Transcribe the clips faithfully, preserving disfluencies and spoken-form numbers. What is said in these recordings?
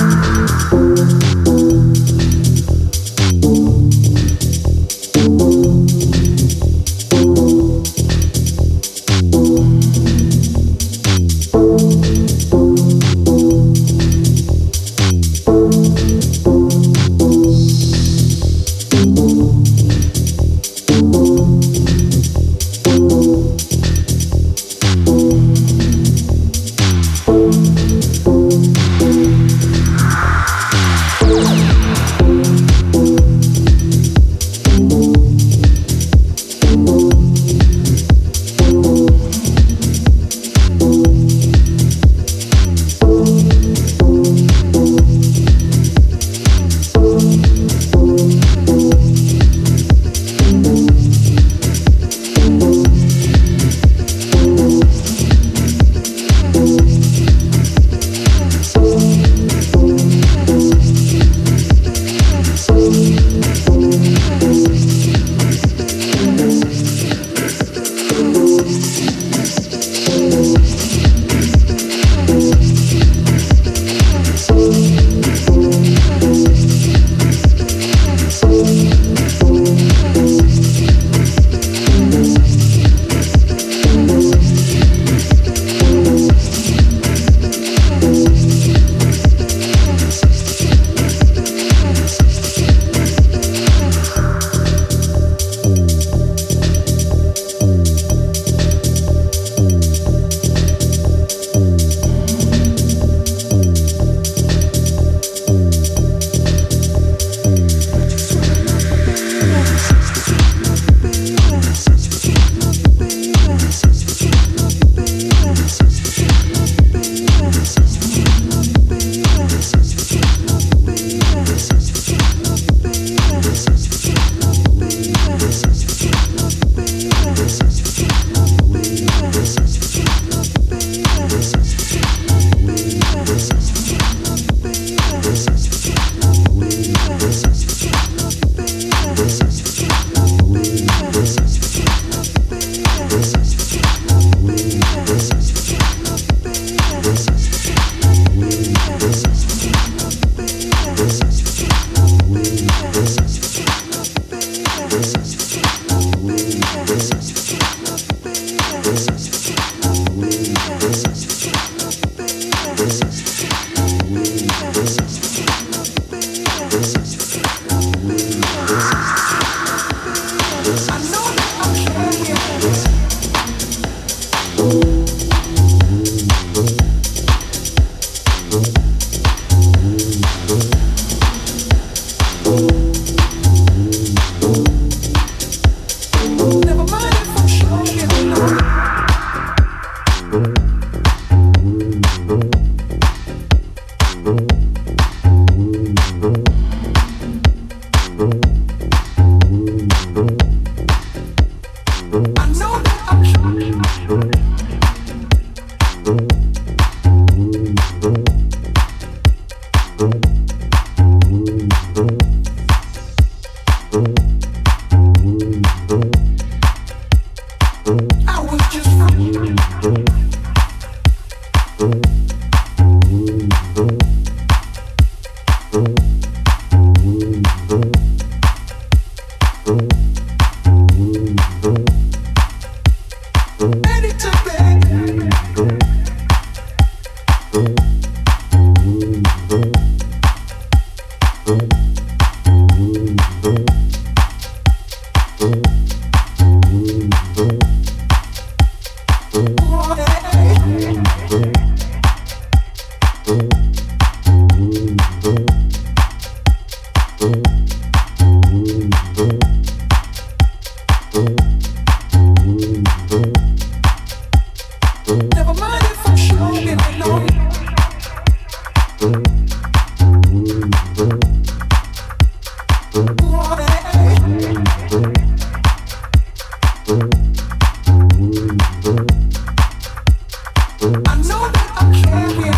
I know that I can't hear.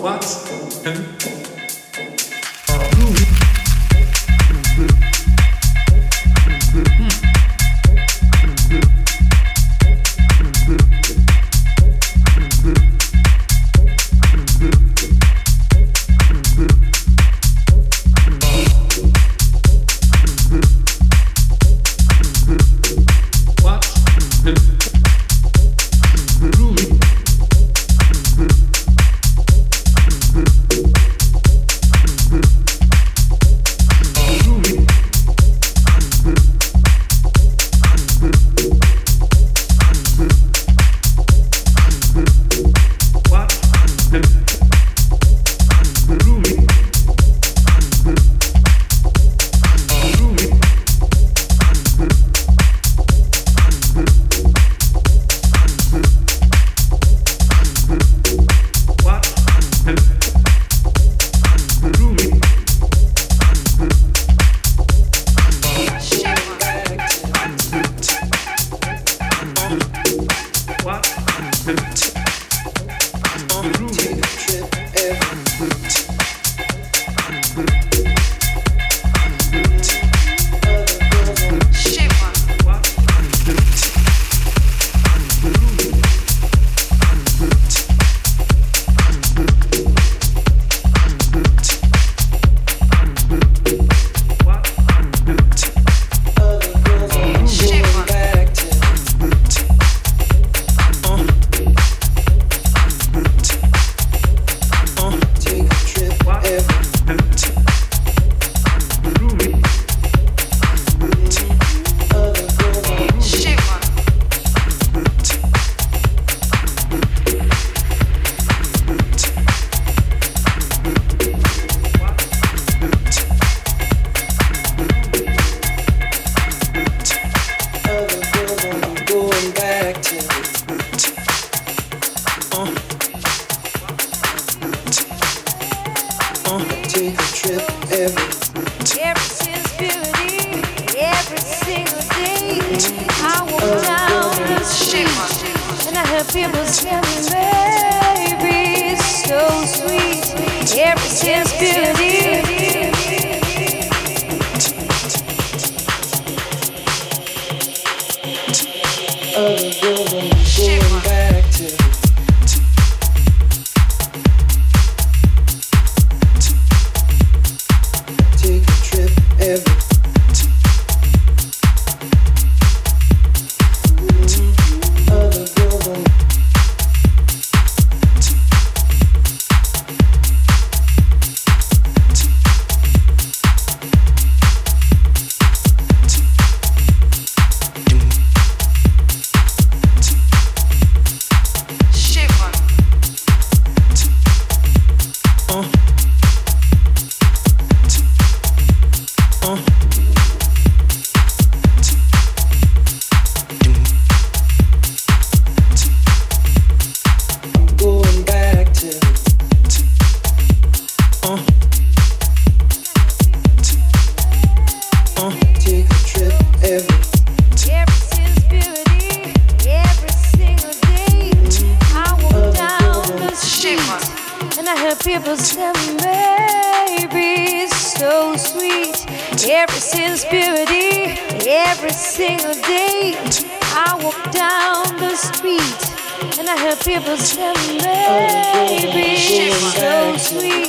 What? take a trip every t- ever since beauty, every single day I walk uh, down the street and I heard people tell me, baby, it's so sweet. Ever since beauty. Other girls are going back to. People tell me, baby, it's so sweet. Ever since beauty, every single day I walk down the street and I hear people tell me, baby, it's so sweet.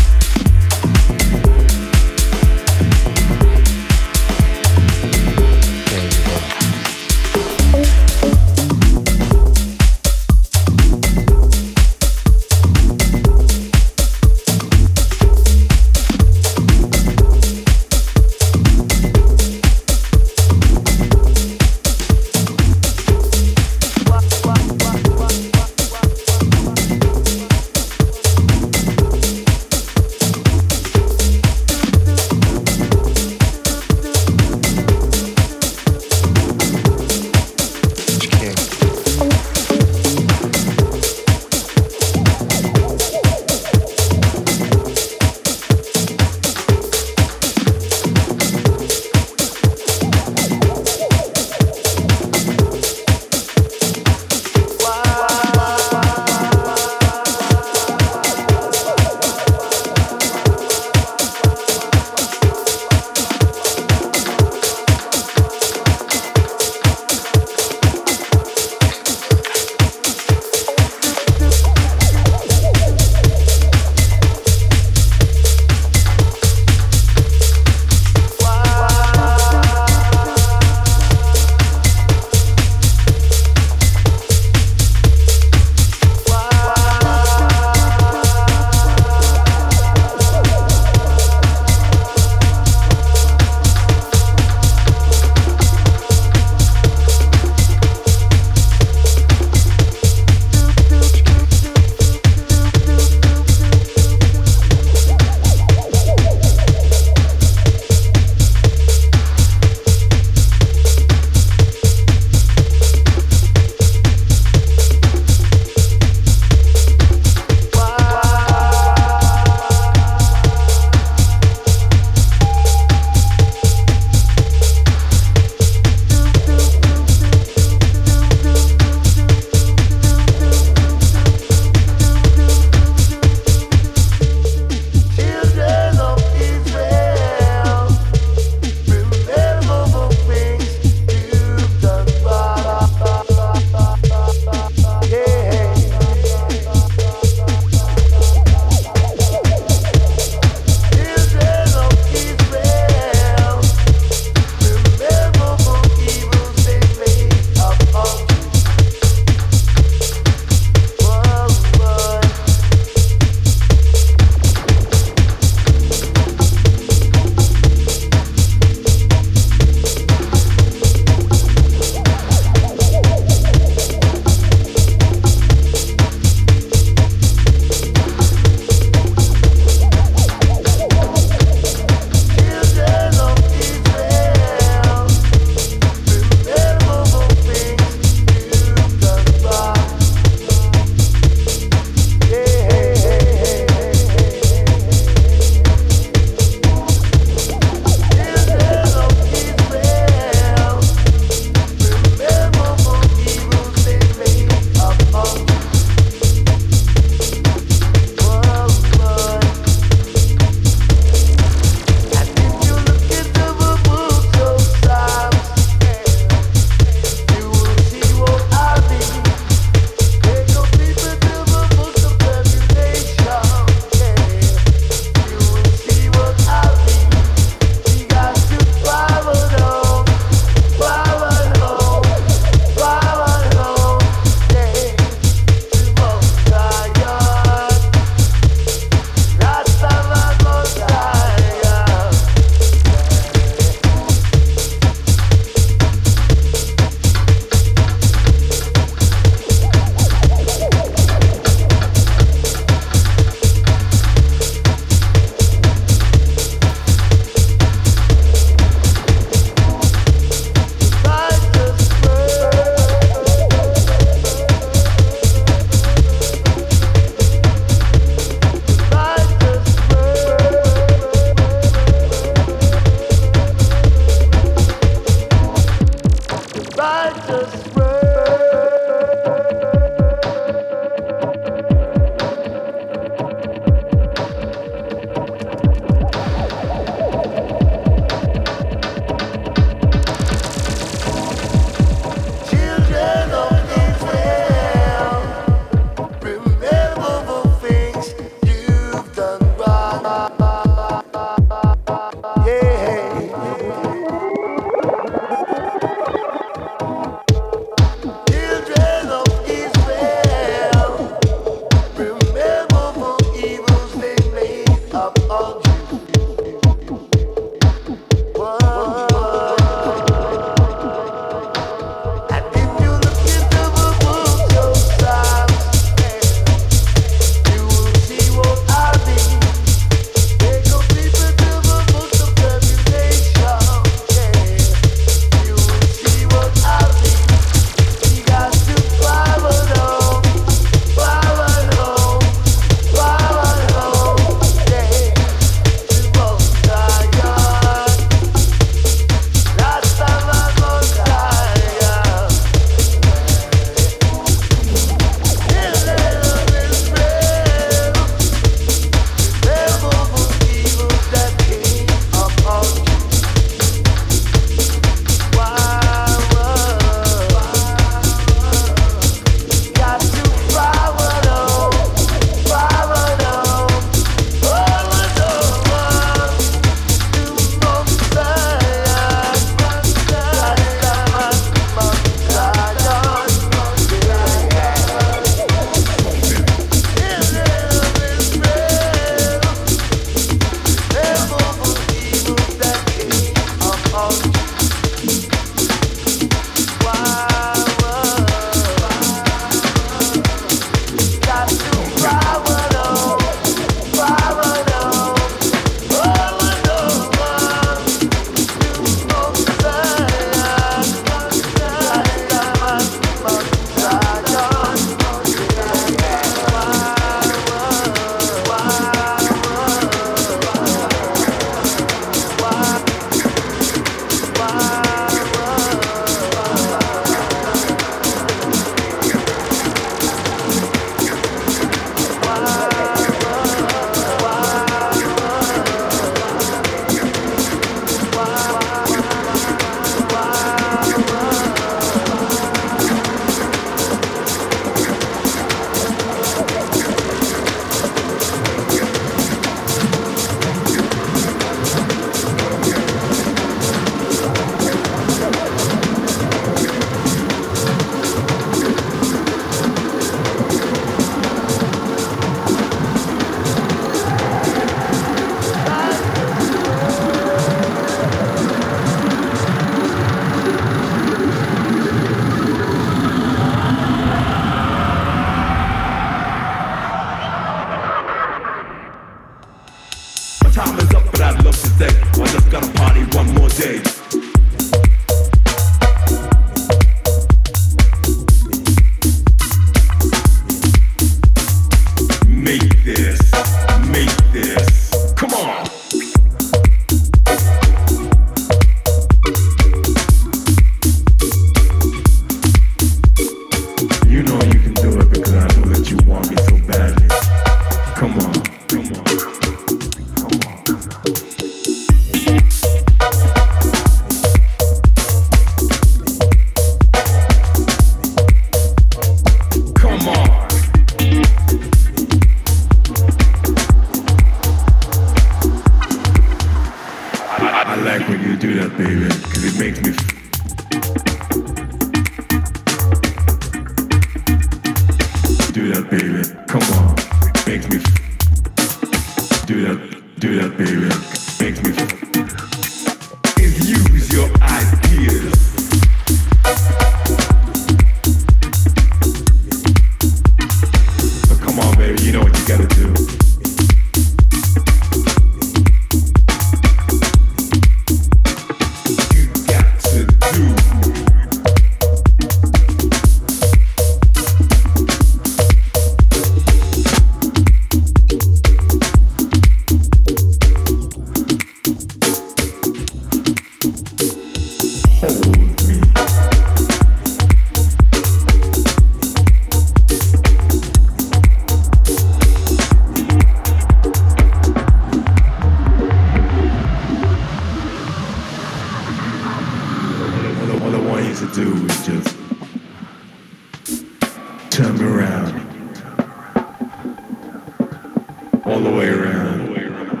All the way around.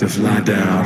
to fly down.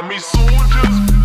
call me soldiers.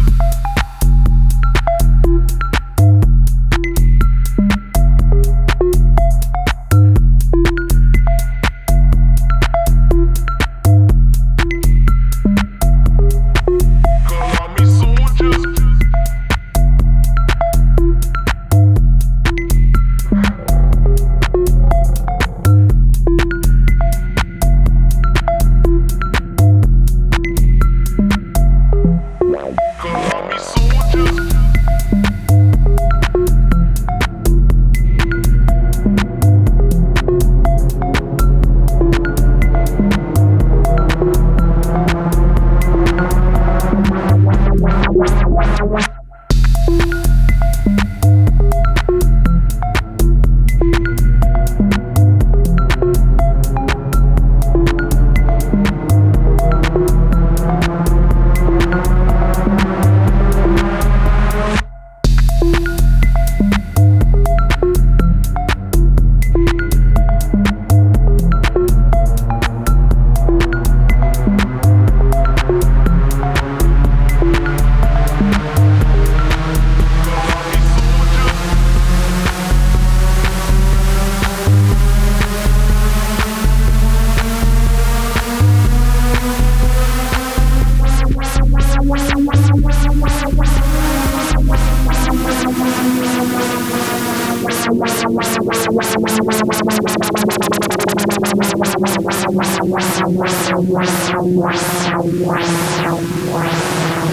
What's